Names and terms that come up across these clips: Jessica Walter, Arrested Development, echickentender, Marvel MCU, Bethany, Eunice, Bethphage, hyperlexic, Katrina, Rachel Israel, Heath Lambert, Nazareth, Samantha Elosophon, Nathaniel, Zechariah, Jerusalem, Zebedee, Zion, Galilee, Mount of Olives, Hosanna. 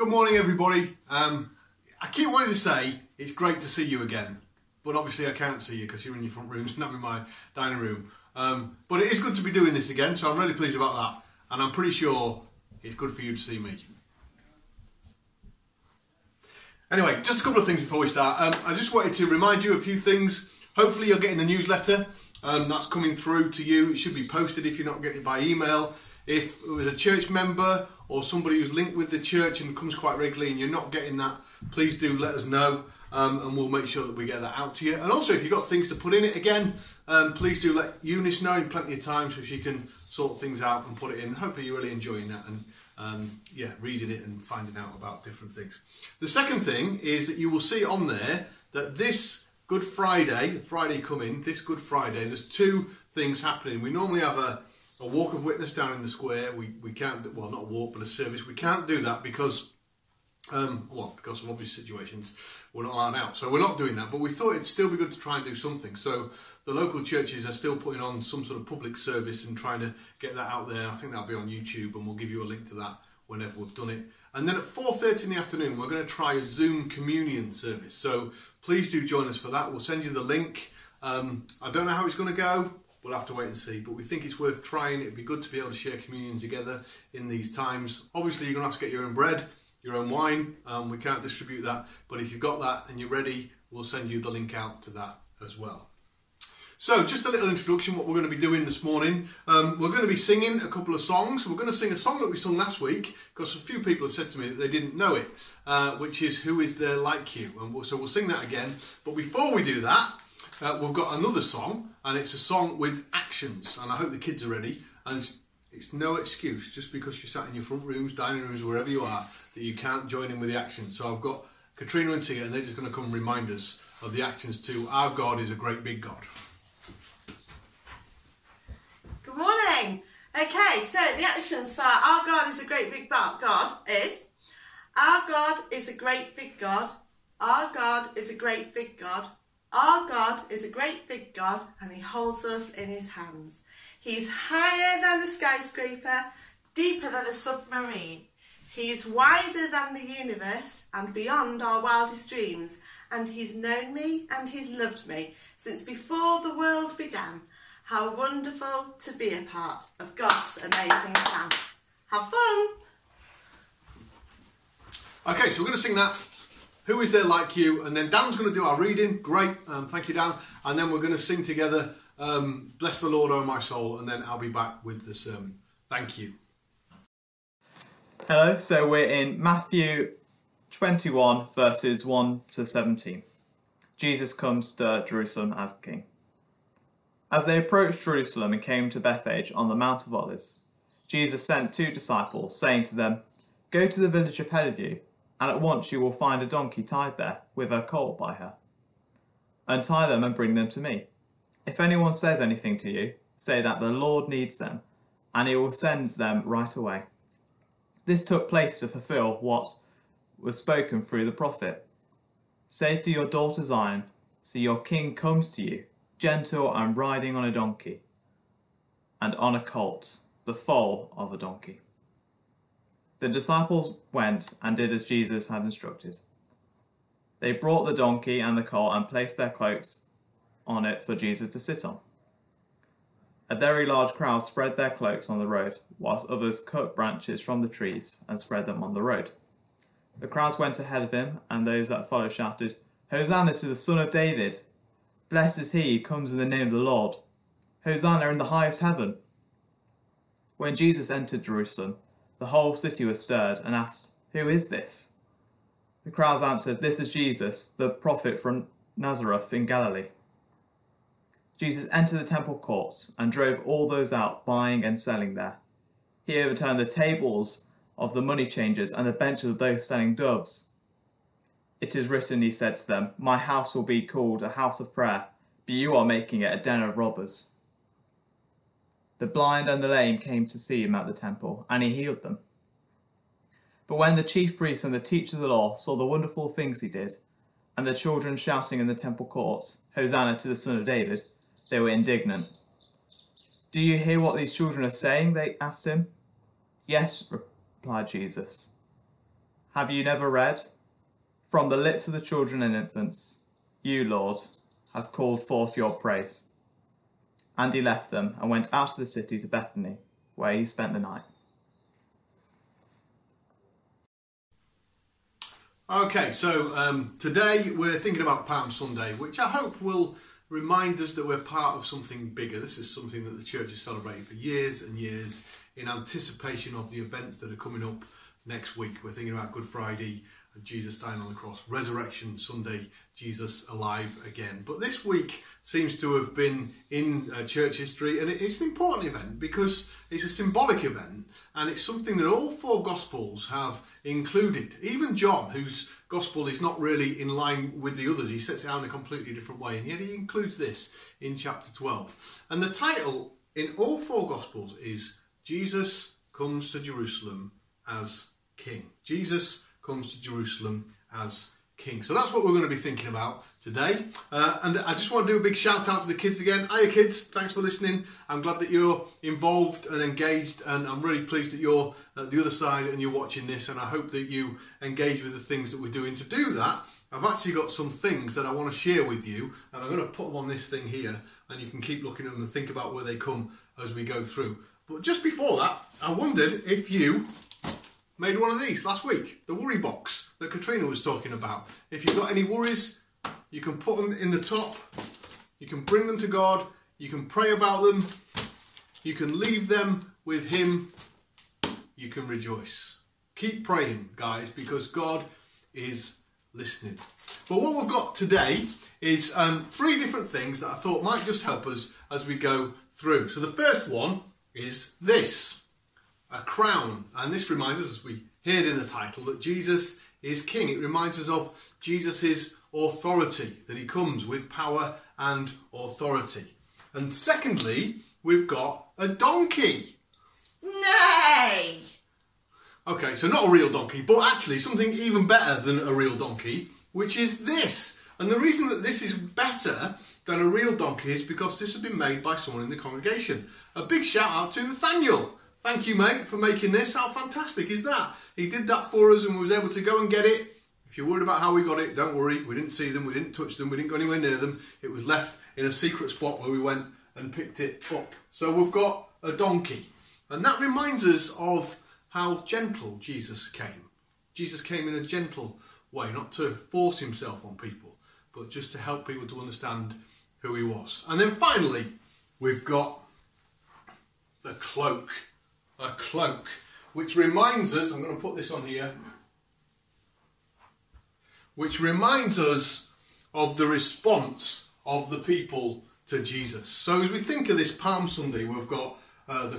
Good morning, everybody. I keep wanting to say it's great to see you again, but obviously I can't see you because you're in your front rooms and I'm in my dining room. But it is good to be doing this again, so I'm really pleased about that, and I'm pretty sure it's good for you to see me. Anyway, just a couple of things before we start. I just wanted to remind you a few things. Hopefully you're getting the newsletter that's coming through to you. It should be posted if you're not getting it by email. If it was a church member or somebody who's linked with the church and comes quite regularly and you're not getting that, please do let us know and we'll make sure that we get that out to you. And also, if you've got things to put in it again, please do let Eunice know in plenty of time so she can sort things out and put it in. Hopefully you're really enjoying that and reading it and finding out about different things. The second thing is that you will see on there that this Good Friday, this Good Friday, there's two things happening. We normally have a walk of witness down in the square. We can't, well, not a walk, but a service. We can't do that because, because of obvious situations, we're not allowed out. So we're not doing that, but we thought it'd still be good to try and do something. So the local churches are still putting on some sort of public service and trying to get that out there. I think that'll be on YouTube, and we'll give you a link to that whenever we've done it. And then at 4:30 in the afternoon, we're going to try a Zoom communion service. So please do join us for that. We'll send you the link. I don't know how it's going to go. We'll have to wait and see, but we think it's worth trying. It'd be good to be able to share communion together in these times. Obviously, you're going to have to get your own bread, your own wine. We can't distribute that, but if you've got that and you're ready, we'll send you the link out to that as well. So, just a little introduction, what we're going to be doing this morning. We're going to be singing a couple of songs. We're going to sing a song that we sung last week, because a few people have said to me that they didn't know it, which is Who Is There Like You? And we'll sing that again. But before we do that, we've got another song, and it's a song with actions, and I hope the kids are ready. And it's no excuse, just because you're sat in your front rooms, dining rooms, wherever you are, that you can't join in with the actions. So I've got Katrina and Tia, and they're just going to come remind us of the actions to Our God is a Great Big God. Good morning. Okay, so the actions for Our God is a Great Big God is: Our God is a great big God. Our God is a great big God. Our God is a great big God, and He holds us in His hands. He's higher than the skyscraper, deeper than a submarine. He's wider than the universe and beyond our wildest dreams. And He's known me and He's loved me since before the world began. How wonderful to be a part of God's amazing plan. Have fun! Okay, so we're going to sing that, Who Is There Like You? And then Dan's going to do our reading. Great. Thank you, Dan. And then we're going to sing together, Bless the Lord, O My Soul. And then I'll be back with the sermon. Thank you. Hello. So we're in Matthew 21, verses 1 to 17. Jesus comes to Jerusalem as king. As they approached Jerusalem and came to Bethphage on the Mount of Olives, Jesus sent two disciples, saying to them, Go to the village ahead of you, and at once you will find a donkey tied there, with her colt by her. Untie them and bring them to me. If anyone says anything to you, say that the Lord needs them, and He will send them right away. This took place to fulfill what was spoken through the prophet. Say to your daughter Zion, See your king comes to you, gentle and riding on a donkey, and on a colt, the foal of a donkey. The disciples went and did as Jesus had instructed. They brought the donkey and the colt and placed their cloaks on it for Jesus to sit on. A very large crowd spread their cloaks on the road, whilst others cut branches from the trees and spread them on the road. The crowds went ahead of Him, and those that followed shouted, Hosanna to the Son of David! Blessed is He who comes in the name of the Lord! Hosanna in the highest heaven! When Jesus entered Jerusalem, the whole city was stirred and asked, Who is this? The crowds answered, This is Jesus, the prophet from Nazareth in Galilee. Jesus entered the temple courts and drove all those out buying and selling there. He overturned the tables of the money changers and the benches of those selling doves. It is written, He said to them, My house will be called a house of prayer, but you are making it a den of robbers. The blind and the lame came to see Him at the temple, and He healed them. But when the chief priests and the teachers of the law saw the wonderful things He did, and the children shouting in the temple courts, Hosanna to the Son of David, they were indignant. Do you hear what these children are saying? They asked Him. Yes, replied Jesus. Have you never read? From the lips of the children and infants, you, Lord, have called forth your praise. And he left them and went out of the city to Bethany, where he spent the night. Okay, so today we're thinking about Palm Sunday, which I hope will remind us that we're part of something bigger. This is something that the church has celebrated for years and years in anticipation of the events that are coming up next week. We're thinking about Good Friday, Jesus dying on the cross, Resurrection Sunday, Jesus alive again. But this week seems to have been in church history, and it's an important event because it's a symbolic event, and it's something that all four Gospels have included. Even John, whose Gospel is not really in line with the others, he sets it out in a completely different way, and yet he includes this in chapter 12. And the title in all four Gospels is Jesus Comes to Jerusalem as King. Jesus comes to Jerusalem as King. So that's what we're going to be thinking about today. And I just want to do a big shout out to the kids again. Hiya kids, thanks for listening. I'm glad that you're involved and engaged, and I'm really pleased that you're at the other side and you're watching this, and I hope that you engage with the things that we're doing. To do that, I've actually got some things that I want to share with you, and I'm going to put them on this thing here, and you can keep looking at them and think about where they come as we go through. But just before that, I wondered if you made one of these last week, the worry box that Katrina was talking about. If you've got any worries, you can put them in the top, you can bring them to God, you can pray about them, you can leave them with Him, you can rejoice. Keep praying, guys, because God is listening. But what we've got today is three different things that I thought might just help us as we go through. So the first one is this. A crown, and this reminds us, as we heard in the title, that Jesus is King. It reminds us of Jesus' authority, that he comes with power and authority. And secondly, we've got a donkey. Nay! Okay, so not a real donkey, but actually something even better than a real donkey, which is this. And the reason that this is better than a real donkey is because this has been made by someone in the congregation. A big shout out to Nathaniel. Thank you, mate, for making this. How fantastic is that? He did that for us and was able to go and get it. If you're worried about how we got it, don't worry. We didn't see them, we didn't touch them, we didn't go anywhere near them. It was left in a secret spot where we went and picked it up. So we've got a donkey. And that reminds us of how gentle Jesus came. Jesus came in a gentle way, not to force himself on people, but just to help people to understand who he was. And then finally, we've got the cloak. A cloak, which reminds us, I'm going to put this on here, which reminds us of the response of the people to Jesus. So as we think of this Palm Sunday, we've got the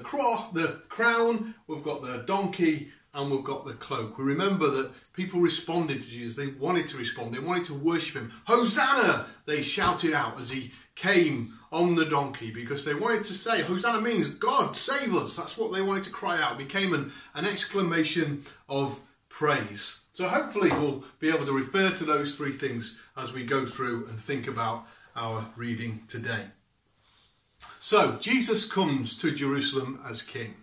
crown, we've got the donkey, and we've got the cloak. We remember that people responded to Jesus. They wanted to respond. They wanted to worship him. Hosanna, they shouted out as he came on the donkey, because they wanted to say, Hosanna means God save us. That's what they wanted to cry out. It became an exclamation of praise. So hopefully we'll be able to refer to those three things as we go through and think about our reading today. So Jesus comes to Jerusalem as King.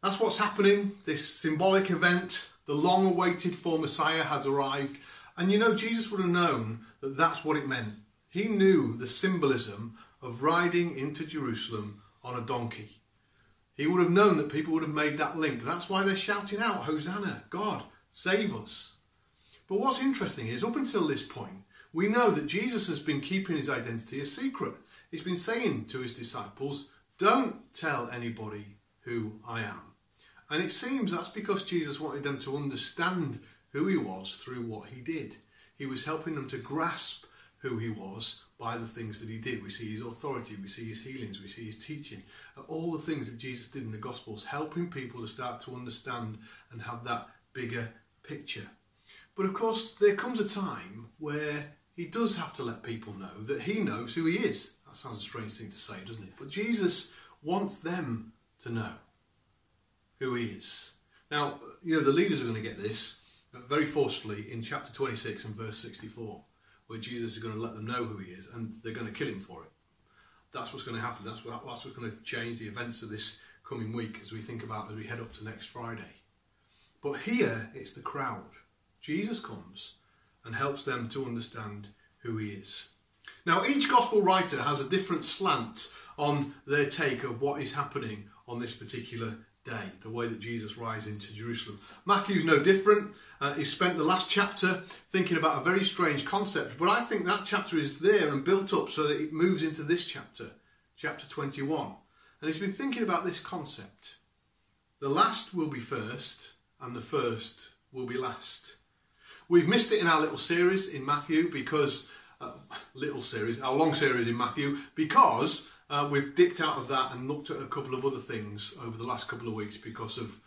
That's what's happening, this symbolic event. The long awaited for Messiah has arrived. And you know, Jesus would have known that that's what it meant. He knew the symbolism of riding into Jerusalem on a donkey. He would have known that people would have made that link. That's why they're shouting out, Hosanna, God, save us. But what's interesting is, up until this point, we know that Jesus has been keeping his identity a secret. He's been saying to his disciples, don't tell anybody who I am. And it seems that's because Jesus wanted them to understand who he was through what he did. He was helping them to grasp who he was by the things that he did. We see his authority, we see his healings, we see his teaching. All the things that Jesus did in the Gospels, helping people to start to understand and have that bigger picture. But of course, there comes a time where he does have to let people know that he knows who he is. That sounds a strange thing to say, doesn't it? But Jesus wants them to know who he is. Now, you know, the leaders are going to get this very forcefully in chapter 26 and verse 64. Where Jesus is going to let them know who he is, and they're going to kill him for it. That's what's going to happen. That's what's going to change the events of this coming week as we head up to next Friday. But here it's the crowd. Jesus comes and helps them to understand who he is. Now, each gospel writer has a different slant on their take of what is happening on this particular day, the way that Jesus rides into Jerusalem. Matthew's no different. He spent the last chapter thinking about a very strange concept, but I think that chapter is there and built up so that it moves into this chapter, chapter 21. And he's been thinking about this concept. The last will be first, and the first will be last. We've missed it in our little series in Matthew because... our long series in Matthew, because we've dipped out of that and looked at a couple of other things over the last couple of weeks because of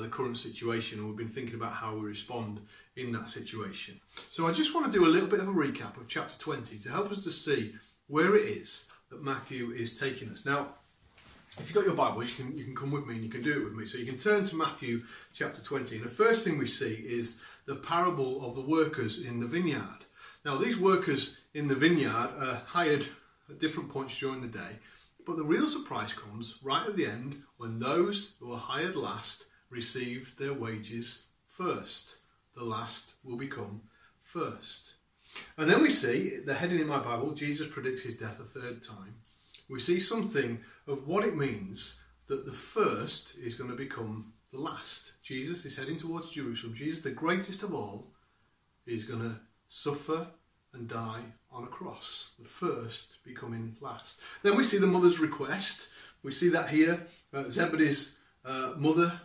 the current situation, and we've been thinking about how we respond in that situation. So I just want to do a little bit of a recap of chapter 20 to help us to see where it is that Matthew is taking us. Now, if you've got your Bible, you can come with me and you can do it with me. So you can turn to Matthew chapter 20, and the first thing we see is the parable of the workers in the vineyard. Now, these workers in the vineyard are hired at different points during the day, but the real surprise comes right at the end when those who are hired last receive their wages first. The last will become first. And then we see, the heading in my Bible, Jesus predicts his death a third time. We see something of what it means that the first is going to become the last. Jesus is heading towards Jerusalem. Jesus, the greatest of all, is going to suffer and die on a cross, the first becoming last. Then we see the mother's request. We see that here. Zebedee's the mother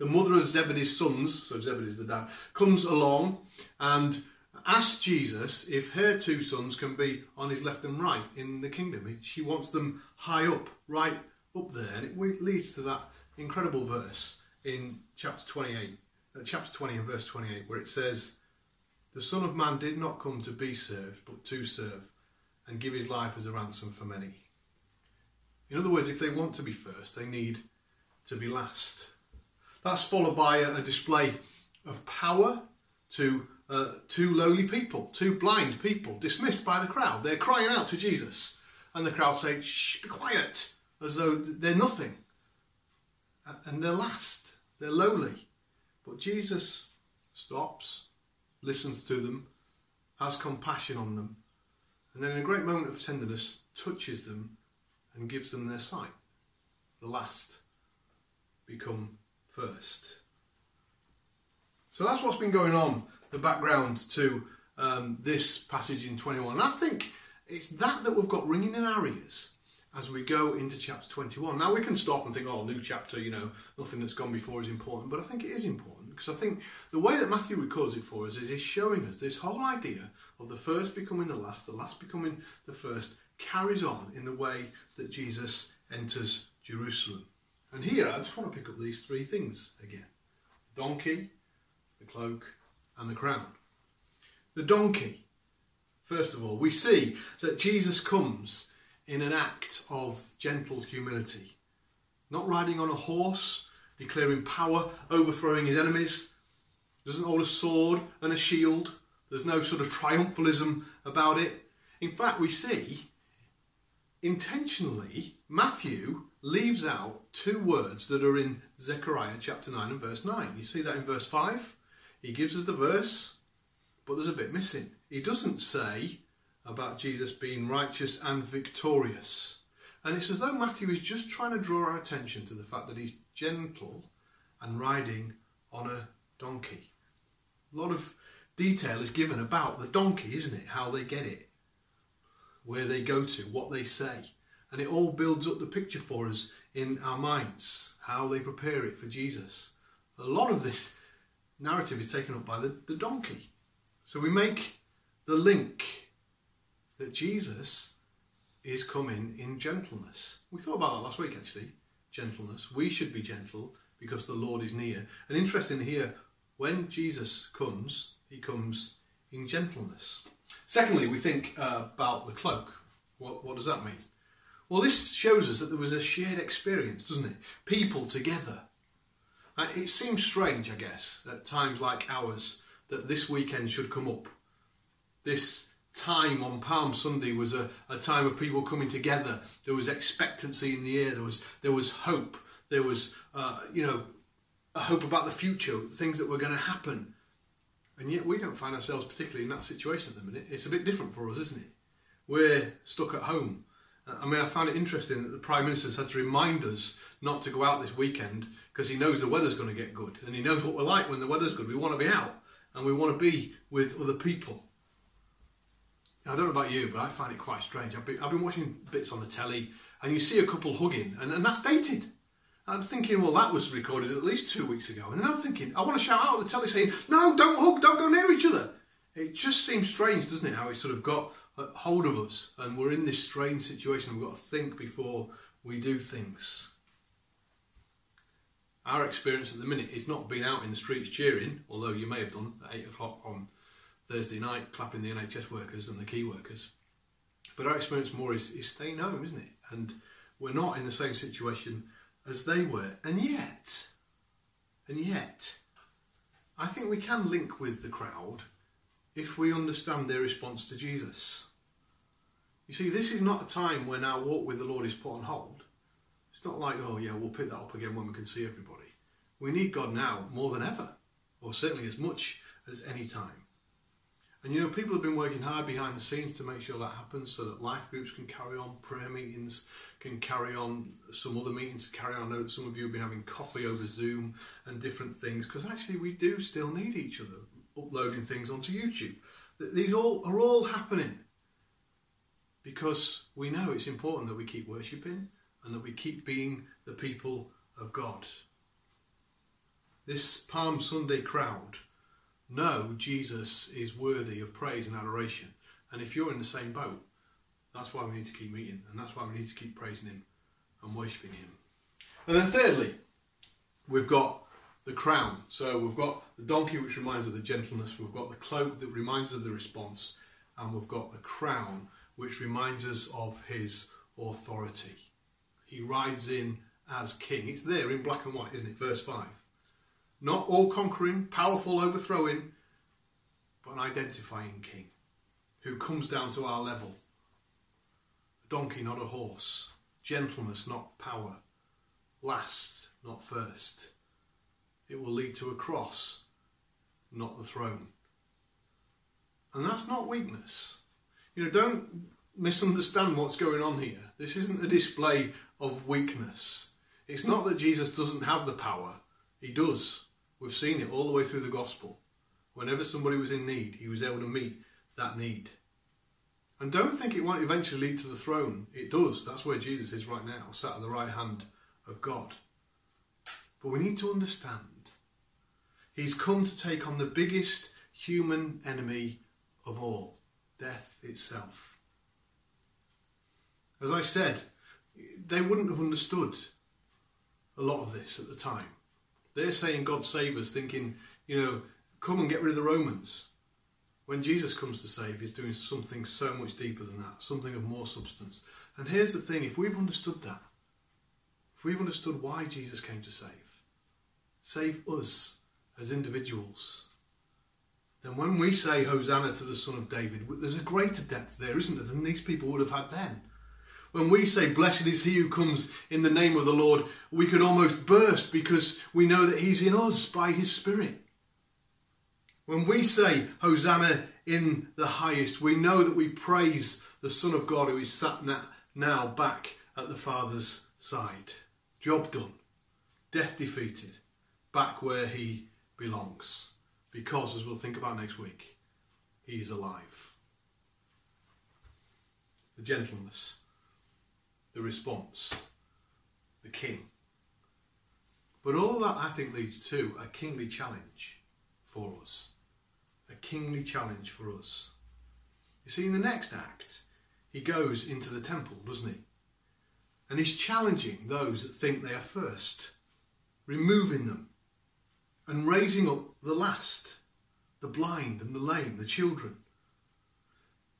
of Zebedee's sons, so Zebedee's the dad, comes along and asks Jesus if her two sons can be on his left and right in the kingdom. She wants them high up, right up there. And it leads to that incredible verse in chapter 28. Chapter 20 and verse 28, where it says, "The Son of Man did not come to be served, but to serve, and give his life as a ransom for many." In other words, if they want to be first, they need to be last. That's followed by a display of power to two lowly people, two blind people, dismissed by the crowd. They're crying out to Jesus, and the crowd say, "Shh, be quiet," as though they're nothing. And they're last, they're lowly. But Jesus stops, listens to them, has compassion on them, and then in a great moment of tenderness, touches them and gives them their sight. The last become first. So that's what's been going on, the background to this passage in 21. And I think it's that we've got ringing in our ears as we go into chapter 21. Now, we can stop and think, oh, new chapter, you know, nothing that's gone before is important. But I think it is important, because I think the way that Matthew records it for us is he's showing us this whole idea of the first becoming the last becoming the first, carries on in the way that Jesus enters Jerusalem. And here, I just want to pick up these three things again. The donkey, the cloak, and the crown. The donkey. First of all, we see that Jesus comes in an act of gentle humility. Not riding on a horse, declaring power, overthrowing his enemies. Doesn't hold a sword and a shield. There's no sort of triumphalism about it. In fact, we see, intentionally, Matthew leaves out two words that are in Zechariah chapter 9 and verse 9. You see that in verse 5. He gives us the verse, but there's a bit missing. He doesn't say about Jesus being righteous and victorious. And it's as though Matthew is just trying to draw our attention to the fact that he's gentle and riding on a donkey. A lot of detail is given about the donkey, isn't it? How they get it, where they go to, what they say. And it all builds up the picture for us in our minds, how they prepare it for Jesus. A lot of this narrative is taken up by the donkey. So we make the link that Jesus is coming in gentleness. We thought about that last week, actually. Gentleness. We should be gentle because the Lord is near. And interesting here, when Jesus comes, he comes in gentleness. Secondly, we think about the cloak. What does that mean? Well, this shows us that there was a shared experience, doesn't it? People together. It seems strange, I guess, at times like ours, that this weekend should come up. This time on Palm Sunday was a time of people coming together. There was expectancy in the air. There was hope. There was a hope about the future, things that were going to happen. And yet we don't find ourselves particularly in that situation at the minute. It's a bit different for us, isn't it? We're stuck at home. I mean, I found it interesting that the Prime Minister's had to remind us not to go out this weekend because he knows the weather's going to get good and he knows what we're like when the weather's good. We want to be out and we want to be with other people. Now, I don't know about you, but I find it quite strange. I've been watching bits on the telly and you see a couple hugging and that's dated. I'm thinking, well, that was recorded at least 2 weeks ago. And then I'm thinking, I want to shout out at the telly saying, no, don't hug, don't go near each other. It just seems strange, doesn't it, how it's sort of got hold of us and we're in this strange situation. We've got to think before we do things. Our experience at the minute is not being out in the streets cheering, although you may have done at 8 o'clock on Thursday night, clapping the NHS workers and the key workers. But our experience more is staying home, isn't it? And we're not in the same situation as they were. And yet, I think we can link with the crowd if we understand their response to Jesus. You see, this is not a time when our walk with the Lord is put on hold. It's not like, oh yeah, we'll pick that up again when we can see everybody. We need God now more than ever, or certainly as much as any time. And you know, people have been working hard behind the scenes to make sure that happens, so that life groups can carry on, prayer meetings can carry on, some other meetings can carry on. I know that some of you have been having coffee over Zoom and different things, because actually we do still need each other, uploading things onto YouTube. These all are all happening because we know it's important that we keep worshipping and that we keep being the people of God. This Palm Sunday crowd, no, Jesus is worthy of praise and adoration. And if you're in the same boat, that's why we need to keep meeting. And that's why we need to keep praising him and worshipping him. And then thirdly, we've got the crown. So we've got the donkey, which reminds of the gentleness. We've got the cloak that reminds of the response. And we've got the crown, which reminds us of his authority. He rides in as king. It's there in black and white, isn't it? Verse 5. Not all-conquering, powerful, overthrowing, but an identifying king who comes down to our level. A donkey, not a horse. Gentleness, not power. Last, not first. It will lead to a cross, not the throne. And that's not weakness. You know, don't misunderstand what's going on here. This isn't a display of weakness. It's not that Jesus doesn't have the power. He does. We've seen it all the way through the gospel. Whenever somebody was in need, he was able to meet that need. And don't think it won't eventually lead to the throne. It does. That's where Jesus is right now, sat at the right hand of God. But we need to understand. He's come to take on the biggest human enemy of all, death itself. As I said, they wouldn't have understood a lot of this at the time. They're saying, God save us, thinking, you know, come and get rid of the Romans. When Jesus comes to save, he's doing something so much deeper than that, something of more substance. And here's the thing, if we've understood that, if we've understood why Jesus came to save us as individuals, then when we say Hosanna to the Son of David, there's a greater depth there, isn't there, than these people would have had then. When we say, blessed is he who comes in the name of the Lord, we could almost burst because we know that he's in us by his Spirit. When we say, Hosanna in the highest, we know that we praise the Son of God who is sat now back at the Father's side. Job done. Death defeated. Back where he belongs. Because, as we'll think about next week, he is alive. The gentleness. The response, the king. But all that, I think, leads to a kingly challenge for us. A kingly challenge for us. You see, in the next act, he goes into the temple, doesn't he? And he's challenging those that think they are first, removing them, and raising up the last, the blind and the lame, the children.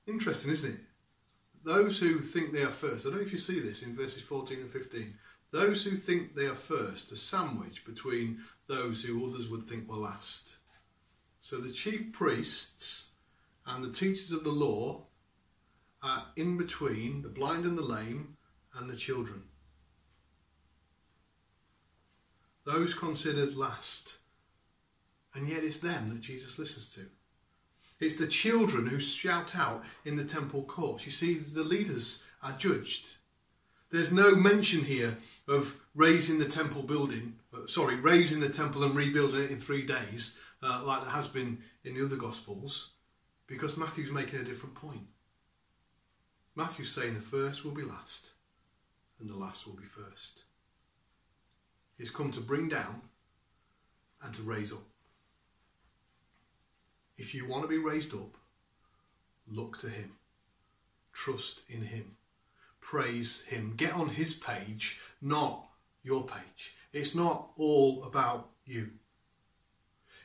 Interesting, isn't it? Those who think they are first, I don't know if you see this in verses 14 and 15, those who think they are first are sandwiched between those who others would think were last. So the chief priests and the teachers of the law are in between the blind and the lame and the children. those considered last. And yet it's them that Jesus listens to. It's the children who shout out in the temple courts. You see, the leaders are judged. There's no mention here of raising the temple and rebuilding it in 3 days, like there has been in the other Gospels, because Matthew's making a different point. Matthew's saying the first will be last, and the last will be first. He's come to bring down and to raise up. If you want to be raised up, look to him. Trust in him. Praise him. Get on his page, not your page. It's not all about you.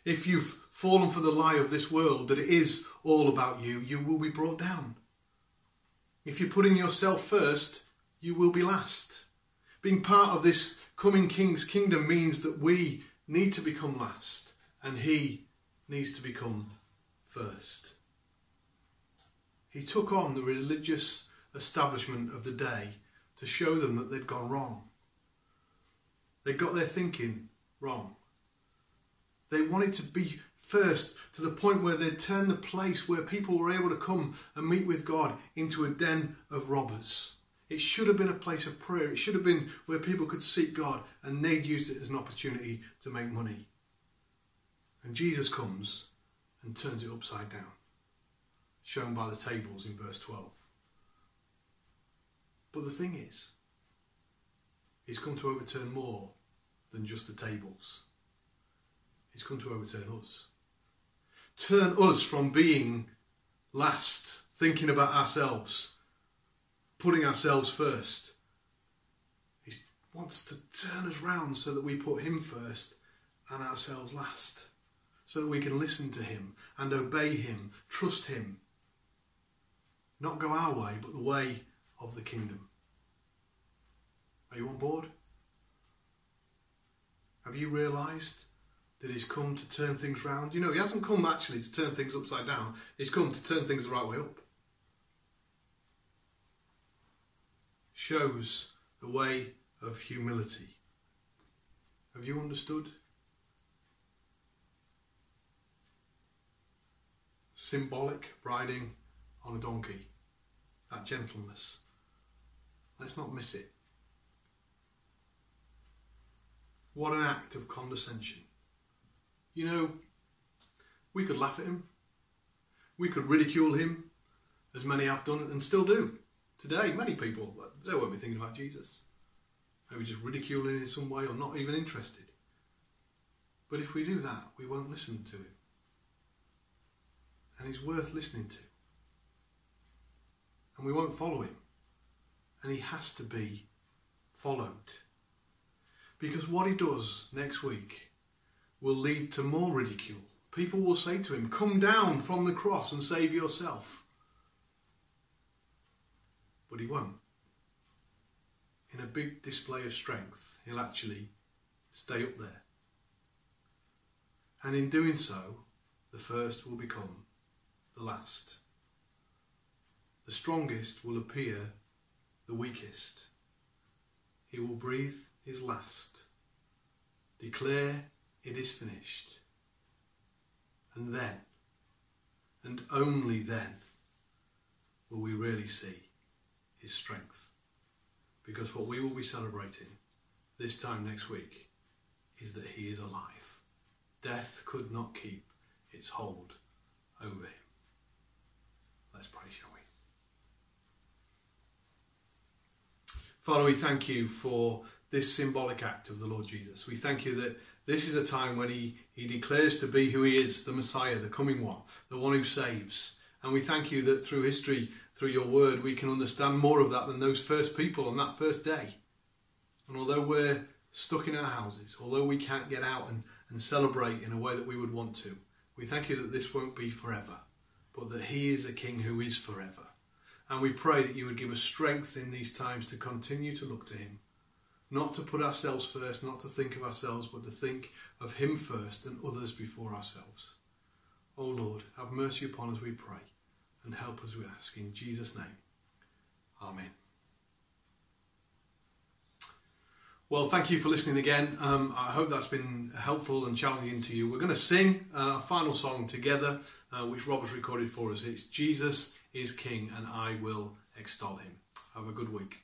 If you've fallen for the lie of this world that it is all about you, you will be brought down. If you're putting yourself first, you will be last. Being part of this coming King's kingdom means that we need to become last, and he needs to become first. He took on the religious establishment of the day to show them that they'd gone wrong. They got their thinking wrong. They wanted to be first to the point where they'd turned the place where people were able to come and meet with God into a den of robbers. It should have been a place of prayer. It should have been where people could seek God, and they'd used it as an opportunity to make money. And Jesus comes and turns it upside down, shown by the tables in verse 12. But the thing is, he's come to overturn more than just the tables. He's come to overturn us. Turn us from being last, thinking about ourselves, putting ourselves first. He wants to turn us round so that we put him first and ourselves last, so that we can listen to him and obey him, trust him. Not go our way, but the way of the kingdom. Are you on board? Have you realised that he's come to turn things round? You know, he hasn't come actually to turn things upside down. He's come to turn things the right way up. Shows the way of humility. Have you understood? Symbolic riding on a donkey. That gentleness. Let's not miss it. What an act of condescension. You know, we could laugh at him. We could ridicule him, as many have done and still do. Today, many people, they won't be thinking about Jesus. Maybe just ridiculing him in some way or not even interested. But if we do that, we won't listen to him. And he's worth listening to. And we won't follow him. And he has to be followed. Because what he does next week will lead to more ridicule. People will say to him, come down from the cross and save yourself. But he won't. In a big display of strength, he'll actually stay up there. And in doing so, the first will become the last. The strongest will appear the weakest. He will breathe his last, declare it is finished, and then, and only then, will we really see his strength. Because what we will be celebrating this time next week is that he is alive. Death could not keep its hold over him. Let's pray, shall we? Father, we thank you for this symbolic act of the Lord Jesus. We thank you that this is a time when he declares to be who he is, the Messiah, the coming one, the one who saves. And we thank you that through history, through your word, we can understand more of that than those first people on that first day. And although we're stuck in our houses, although we can't get out and celebrate in a way that we would want to, we thank you that this won't be forever, but that he is a king who is forever. And we pray that you would give us strength in these times to continue to look to him. Not to put ourselves first, not to think of ourselves, but to think of him first and others before ourselves. O Lord, have mercy upon us, we pray, and help us, we ask. In Jesus' name, amen. Well, thank you for listening again. I hope that's been helpful and challenging to you. We're going to sing a final song together, which Rob has recorded for us. It's Jesus is King and I Will Extol Him. Have a good week.